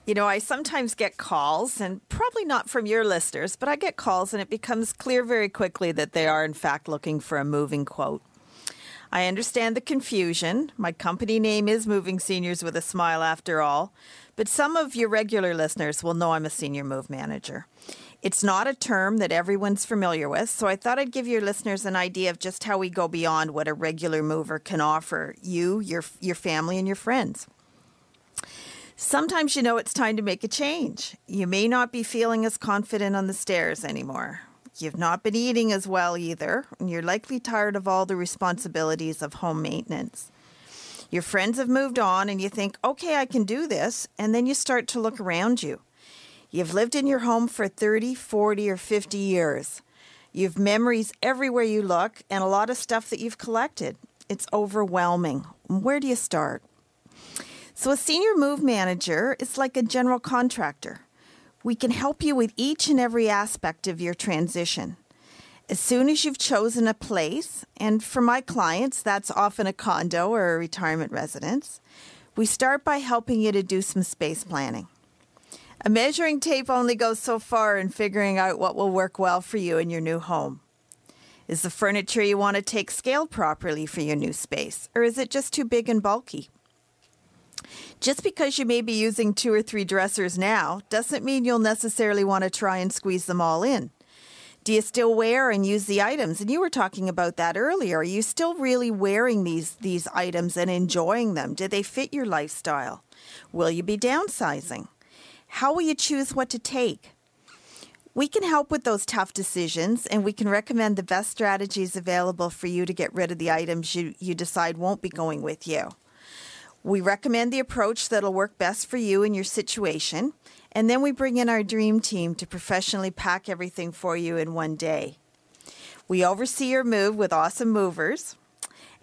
You know, I sometimes get calls, and probably not from your listeners, but I get calls, and it becomes clear very quickly that they are, in fact, looking for a moving quote. I understand the confusion. My company name is Moving Seniors with a Smile, after all. But some of your regular listeners will know I'm a senior move manager. It's not a term that everyone's familiar with, so I thought I'd give your listeners an idea of just how we go beyond what a regular mover can offer you, your, your family, and your friends. Sometimes you know it's time to make a change. You may not be feeling as confident on the stairs anymore. You've not been eating as well either, and you're likely tired of all the responsibilities of home maintenance. Your friends have moved on, and you think, okay, I can do this, and then you start to look around you. You've lived in your home for thirty, forty, or fifty years. You've memories everywhere you look, and a lot of stuff that you've collected. It's overwhelming. Where do you start? So a senior move manager is like a general contractor. We can help you with each and every aspect of your transition. As soon as you've chosen a place, and for my clients, that's often a condo or a retirement residence, we start by helping you to do some space planning. A measuring tape only goes so far in figuring out what will work well for you in your new home. Is the furniture you want to take scaled properly for your new space, or is it just too big and bulky? Just because you may be using two or three dressers now doesn't mean you'll necessarily want to try and squeeze them all in. Do you still wear and use the items? And you were talking about that earlier. Are you still really wearing these, these items and enjoying them? Do they fit your lifestyle? Will you be downsizing? How will you choose what to take? We can help with those tough decisions, and we can recommend the best strategies available for you to get rid of the items you, you decide won't be going with you. We recommend the approach that'll work best for you and your situation, and then we bring in our dream team to professionally pack everything for you in one day. We oversee your move with awesome movers,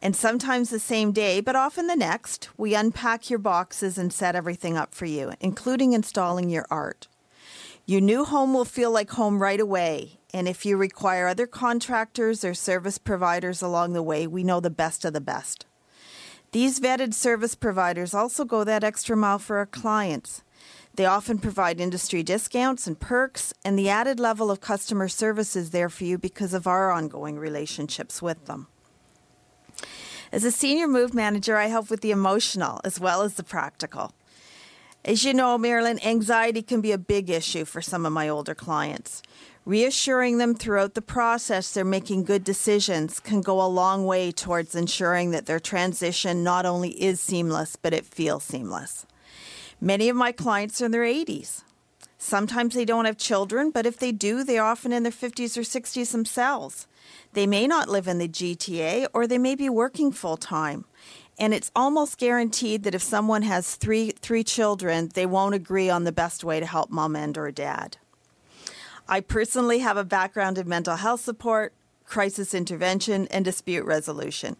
and sometimes the same day, but often the next, we unpack your boxes and set everything up for you, including installing your art. Your new home will feel like home right away, and if you require other contractors or service providers along the way, we know the best of the best. These vetted service providers also go that extra mile for our clients. They often provide industry discounts and perks, and the added level of customer service is there for you because of our ongoing relationships with them. As a senior move manager, I help with the emotional as well as the practical. As you know, Marilyn, anxiety can be a big issue for some of my older clients. Reassuring them throughout the process they're making good decisions can go a long way towards ensuring that their transition not only is seamless, but it feels seamless. Many of my clients are in their eighties. Sometimes they don't have children, but if they do, they're often in their fifties or sixties themselves. They may not live in the G T A, or they may be working full-time. And it's almost guaranteed that if someone has three, three children, they won't agree on the best way to help mom and or dad. I personally have a background in mental health support, crisis intervention, and dispute resolution.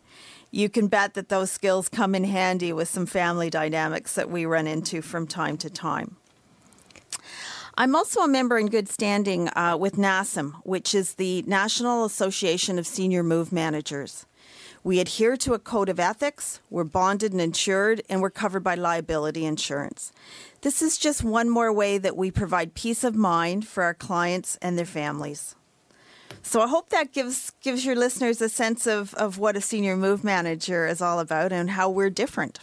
You can bet that those skills come in handy with some family dynamics that we run into from time to time. I'm also a member in good standing uh, with NASM, which is the National Association of Senior Move Managers. We adhere to a code of ethics, we're bonded and insured, and we're covered by liability insurance. This is just one more way that we provide peace of mind for our clients and their families. So I hope that gives gives your listeners a sense of, of what a senior move manager is all about and how we're different.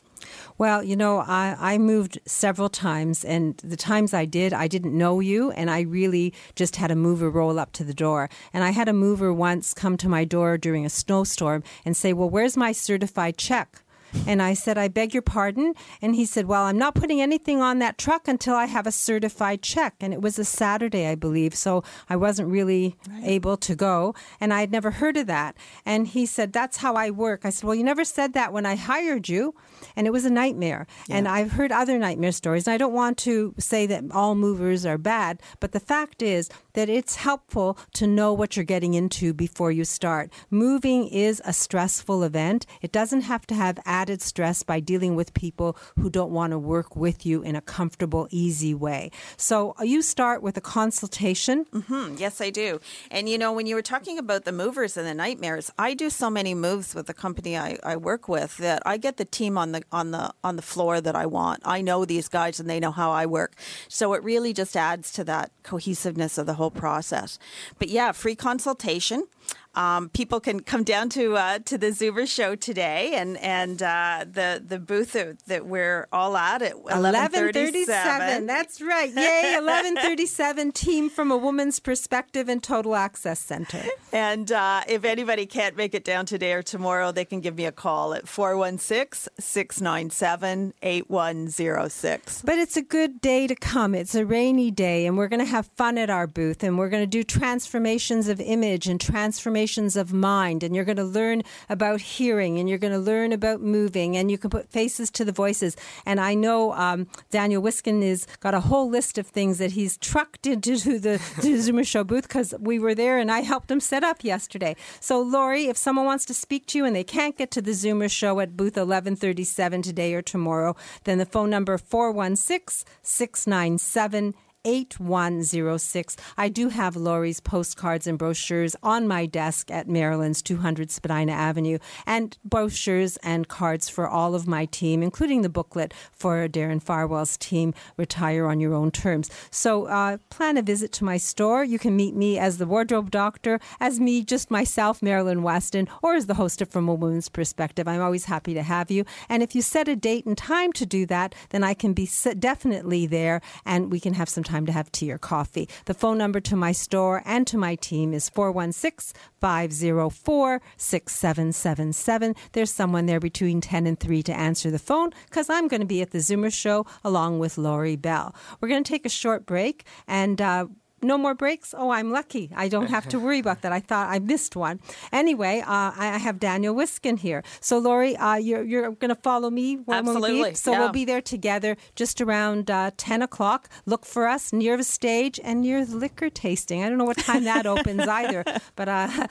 Well, you know, I, I moved several times, and the times I did, I didn't know you, and I really just had a mover roll up to the door. And I had a mover once come to my door during a snowstorm and say, well, where's my certified check? And I said, I beg your pardon. And he said, well, I'm not putting anything on that truck until I have a certified check. And it was a Saturday, I believe. So I wasn't really right. able to go. And I had never heard of that. And he said, that's how I work. I said, well, you never said that when I hired you. And it was a nightmare. Yeah. And I've heard other nightmare stories. And I don't want to say that all movers are bad. But the fact is that it's helpful to know what you're getting into before you start. Moving is a stressful event. It doesn't have to have added stress by dealing with people who don't want to work with you in a comfortable, easy way. So you start with a consultation. Mm-hmm. Yes, I do. And, you know, when you were talking about the movers and the nightmares, I do so many moves with the company I, I work with that I get the team on the on the, on the floor that I want. I know these guys and they know how I work. So it really just adds to that cohesiveness of the whole process. But yeah, free consultation. Um, people can come down to uh, to the Zoomer Show today, and and uh, the the booth that, that we're all at at eleven thirty-seven. That's right, yay! eleven thirty-seven. Team From a Woman's Perspective and Total Access Center. And uh, if anybody can't make it down today or tomorrow, they can give me a call at four one six, six nine seven, eight one zero six. But it's a good day to come. It's a rainy day, and we're going to have fun at our booth, and we're going to do transformations of image and transformation. Of mind, and you're going to learn about hearing, and you're going to learn about moving, and you can put faces to the voices. And I know um, Daniel Wiskin has got a whole list of things that he's trucked into to the, to the Zoomer Show booth, because we were there and I helped him set up yesterday. So, Lori, if someone wants to speak to you and they can't get to the Zoomer Show at booth eleven thirty-seven today or tomorrow, then the phone number four one six, six nine seven, eight one zero six. eight one zero six. I do have Lori's postcards and brochures on my desk at Maryland's two hundred Spadina Avenue, and brochures and cards for all of my team, including the booklet for Darren Farwell's team, Retire on Your Own Terms. So uh, plan a visit to my store. You can meet me as the wardrobe doctor, as me, just myself, Marilyn Weston, or as the host of From a Woman's Perspective. I'm always happy to have you. And if you set a date and time to do that, then I can be definitely there, and we can have some time time to have tea or coffee. The phone number to my store and to my team is four one six, five zero four, six seven seven seven. There's someone there between ten and three to answer the phone, because I'm going to be at the Zoomer Show along with Lori Bell. We're going to take a short break, and uh, no more breaks? Oh, I'm lucky. I don't have to worry about that. I thought I missed one. Anyway, uh, I have Daniel Wiskin here. So, Lori, uh, you're, you're going to follow me when we leave. So yeah. We'll be there together just around uh, ten o'clock. Look for us near the stage and near the liquor tasting. I don't know what time that opens either, but uh,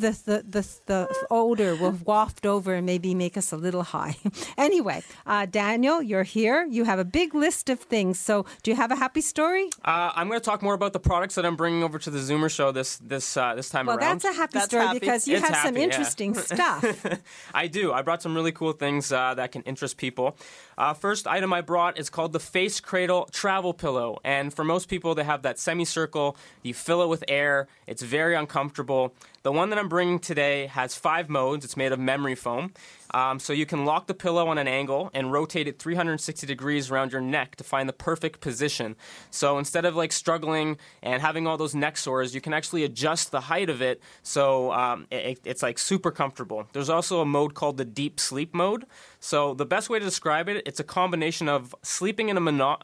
the, the, the, the odor will waft over and maybe make us a little high. Anyway, uh, Daniel, you're here. You have a big list of things. So do you have a happy story? Uh, I'm going to talk more about the products that I'm bringing over to the Zoomer Show this this uh, this time well, around. Well, that's a happy that's story happy. Because you it's have happy, some interesting yeah. stuff. I do. I brought some really cool things uh, that can interest people. Uh, first item I brought is called the Face Cradle Travel Pillow, and for most people, they have that semicircle. You fill it with air. It's very uncomfortable. The one that I'm bringing today has five modes. It's made of memory foam. Um, so you can lock the pillow on an angle and rotate it three hundred sixty degrees around your neck to find the perfect position. So instead of like struggling and having all those neck sores, you can actually adjust the height of it so um, it, it's like super comfortable. There's also a mode called the deep sleep mode. So the best way to describe it, it's a combination of sleeping in a, mono-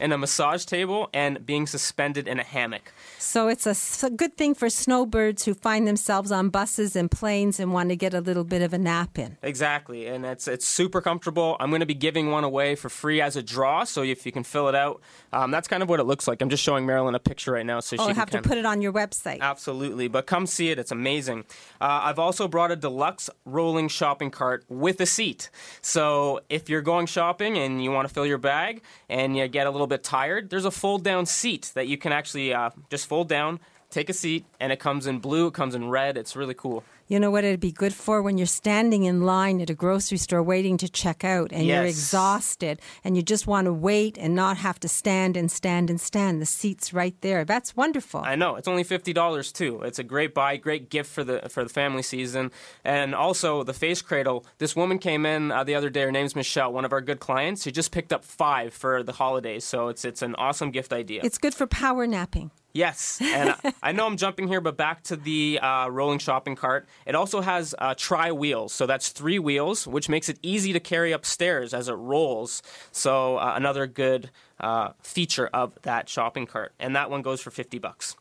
in a massage table and being suspended in a hammock. So it's a, it's a good thing for snowbirds who find themselves on buses and planes and want to get a little bit of a nap in. Exactly, and it's it's super comfortable. I'm going to be giving one away for free as a draw, so if you can fill it out, um, that's kind of what it looks like. I'm just showing Marilyn a picture right now, so oh, she can have to put it on your website. Absolutely, but come see it. It's amazing. Uh, I've also brought a deluxe rolling shopping cart with a seat. So if you're going shopping and you want to fill your bag and you get a little bit tired, there's a fold-down seat that you can actually uh, just fold down, take a seat, and it comes in blue, it comes in red. It's really cool. You know what it'd be good for when you're standing in line at a grocery store waiting to check out and yes. you're exhausted and you just want to wait and not have to stand and stand and stand. The seat's right there. That's wonderful. I know. It's only fifty dollars too. It's a great buy, great gift for the for the family season. And also the face cradle. This woman came in uh, the other day. Her name's Michelle, one of our good clients. She just picked up five for the holidays. So it's it's an awesome gift idea. It's good for power napping. Yes, and I know I'm jumping here, but back to the uh, rolling shopping cart. It also has uh, tri-wheels, so that's three wheels, which makes it easy to carry upstairs as it rolls. So uh, another good uh, feature of that shopping cart, and that one goes for fifty bucks.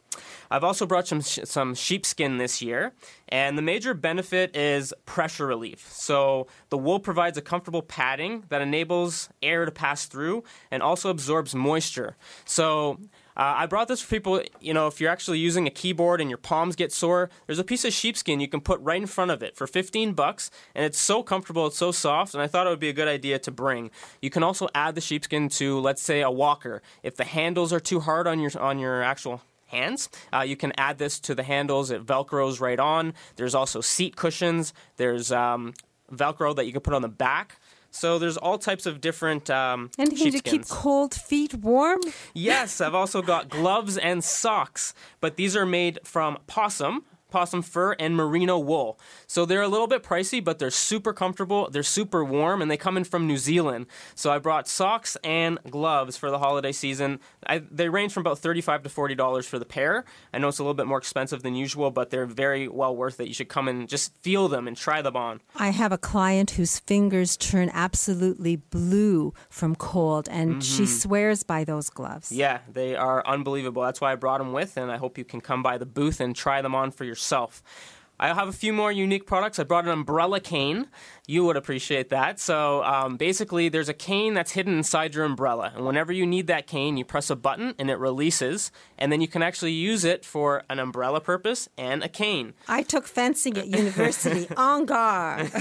I've also brought some sh- some sheepskin this year, and the major benefit is pressure relief. So the wool provides a comfortable padding that enables air to pass through and also absorbs moisture. So... Uh, I brought this for people, you know, if you're actually using a keyboard and your palms get sore, there's a piece of sheepskin you can put right in front of it for fifteen bucks, and it's so comfortable, it's so soft, and I thought it would be a good idea to bring. You can also add the sheepskin to, let's say, a walker. If the handles are too hard on your on your actual hands, uh, you can add this to the handles. It Velcros right on. There's also seat cushions. There's um, Velcro that you can put on the back. So there's all types of different um, anything sheepskins. Anything to keep cold feet warm? Yes, I've also got gloves and socks, but these are made from possum, possum fur, and merino wool. So they're a little bit pricey, but they're super comfortable, they're super warm, and they come in from New Zealand. So I brought socks and gloves for the holiday season. I, they range from about thirty-five dollars to forty dollars for the pair. I know it's a little bit more expensive than usual, but they're very well worth it. You should come and just feel them and try them on. I have a client whose fingers turn absolutely blue from cold, and mm-hmm. she swears by those gloves. Yeah, they are unbelievable. That's why I brought them with, and I hope you can come by the booth and try them on for yourself. I have a few more unique products. I brought an umbrella cane. You would appreciate that. So um, basically, there's a cane that's hidden inside your umbrella. And whenever you need that cane, you press a button and it releases. And then you can actually use it for an umbrella purpose and a cane. I took fencing at university. En garde.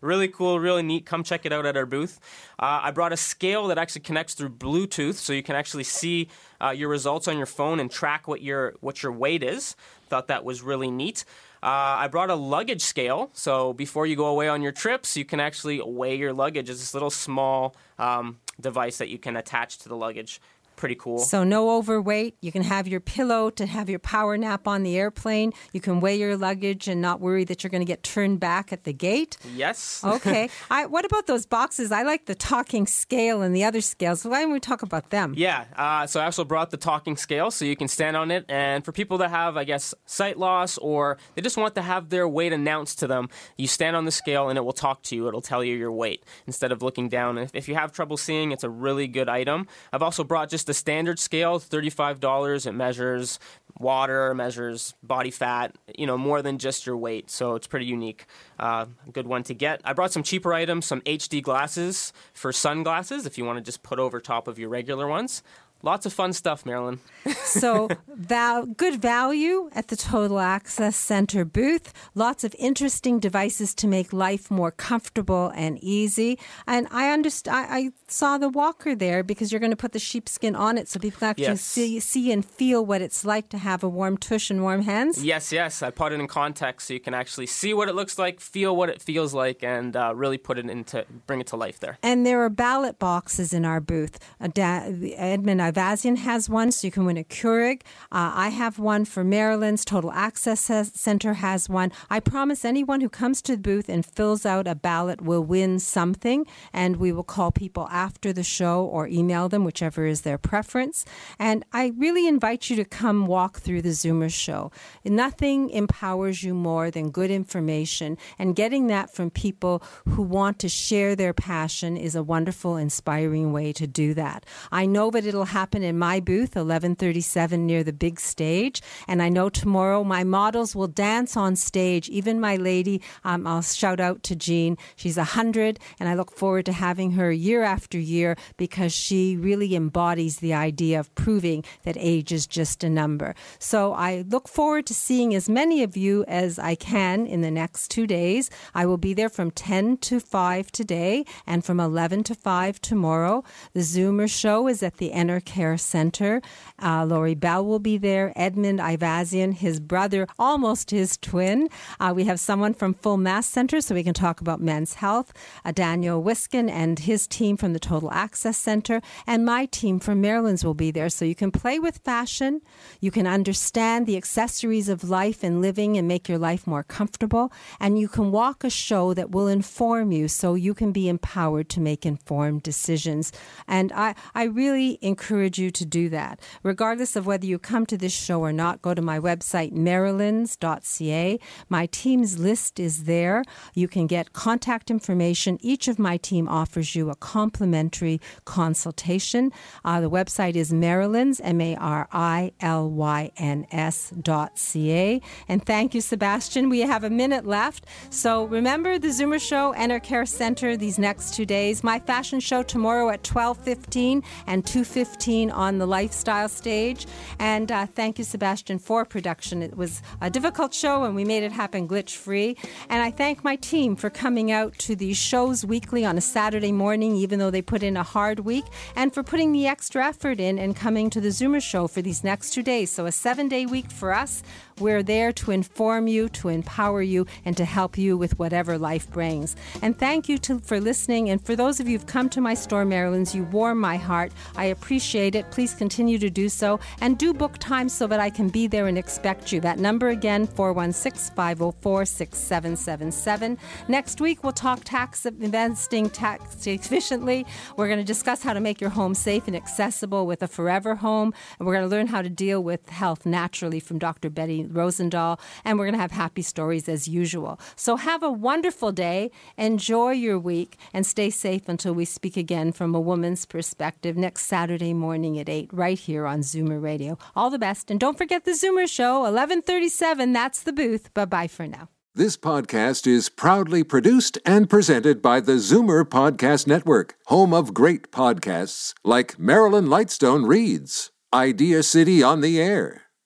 Really cool, really neat. Come check it out at our booth. Uh, I brought a scale that actually connects through Bluetooth. So you can actually see uh, your results on your phone and track what your what your weight is. Thought that was really neat. Uh, I brought a luggage scale, so before you go away on your trips, you can actually weigh your luggage. It's this little small um, device that you can attach to the luggage. Pretty cool. So no overweight. You can have your pillow to have your power nap on the airplane. You can weigh your luggage and not worry that you're going to get turned back at the gate. Yes. Okay. I, what about those boxes? I like the talking scale and the other scales. Why don't we talk about them? Yeah. Uh, so I also brought the talking scale so you can stand on it. And for people that have, I guess, sight loss or they just want to have their weight announced to them, you stand on the scale and it will talk to you. It'll tell you your weight instead of looking down. And if, if you have trouble seeing, it's a really good item. I've also brought just the standard scale, thirty-five dollars. It measures water, measures body fat, you know, more than just your weight. So it's pretty unique. Uh, good one to get. I brought some cheaper items, some H D glasses for sunglasses if you want to just put over top of your regular ones. Lots of fun stuff, Marilyn. So val- good value at the Total Access Center booth. Lots of interesting devices to make life more comfortable and easy. And I underst- I-, I saw the walker there because you're going to put the sheepskin on it so people can actually yes. see-, see and feel what it's like to have a warm tush and warm hands. Yes, yes. I put it in context so you can actually see what it looks like, feel what it feels like, and uh, really put it into bring it to life there. And there are ballot boxes in our booth. Uh, da- Edmund Ivazian has one, so you can win a Keurig. Uh, I have one for Maryland's Total Access Center has one. I promise anyone who comes to the booth and fills out a ballot will win something, and we will call people after the show or email them, whichever is their preference. And I really invite you to come walk through the Zoomer Show. Nothing empowers you more than good information, and getting that from people who want to share their passion is a wonderful, inspiring way to do that. I know that it'll happen in my booth, eleven thirty-seven near the big stage. And I know tomorrow my models will dance on stage. Even my lady, um, I'll shout out to Jean. She's one hundred, and I look forward to having her year after year because she really embodies the idea of proving that age is just a number. So I look forward to seeing as many of you as I can in the next two days. I will be there from ten to five today and from eleven to five tomorrow. The Zoomer Show is at the Enercare Center. Uh, Lori Bell will be there. Edmund Ivazian, his brother, almost his twin. Uh, we have someone from Full Mast Center, so we can talk about men's health. Uh, Daniel Wiskin and his team from the Total Access Center. And my team from Maryland's will be there. So you can play with fashion. You can understand the accessories of life and living and make your life more comfortable. And you can walk a show that will inform you so you can be empowered to make informed decisions. And I, I really encourage encourage you to do that. Regardless of whether you come to this show or not, go to my website, marylands dot c a. My team's list is there. You can get contact information. Each of my team offers you a complimentary consultation. Uh, the website is Marylands, M A R I L Y N S dot C A. And thank you, Sebastian. We have a minute left. So remember the Zoomer Show, Enercare Centre these next two days. My fashion show tomorrow at twelve fifteen and two fifteen on the lifestyle stage. And uh, thank you, Sebastian, for production. It was a difficult show and we made it happen glitch-free. And I thank my team for coming out to these shows weekly on a Saturday morning, even though they put in a hard week, and for putting the extra effort in and coming to the Zoomer Show for these next two days. So a seven-day week for us. We're there to inform you, to empower you, and to help you with whatever life brings. And thank you to, for listening. And for those of you who've come to my store, Marylands, you warm my heart. I appreciate it. Please continue to do so. And do book time so that I can be there and expect you. That number again, four one six, five oh four, six seven seven seven. Next week, we'll talk tax investing tax efficiently. We're going to discuss how to make your home safe and accessible with a forever home. And we're going to learn how to deal with health naturally from Doctor Betty Rosendahl, and we're going to have happy stories as usual. So have a wonderful day, enjoy your week, and stay safe until we speak again from a woman's perspective next Saturday morning at eight, right here on Zoomer Radio. All the best, and don't forget the Zoomer Show, eleven thirty-seven, that's the booth. Bye-bye for now. This podcast is proudly produced and presented by the Zoomer Podcast Network, home of great podcasts like Marilyn Lightstone Reads, Idea City on the Air,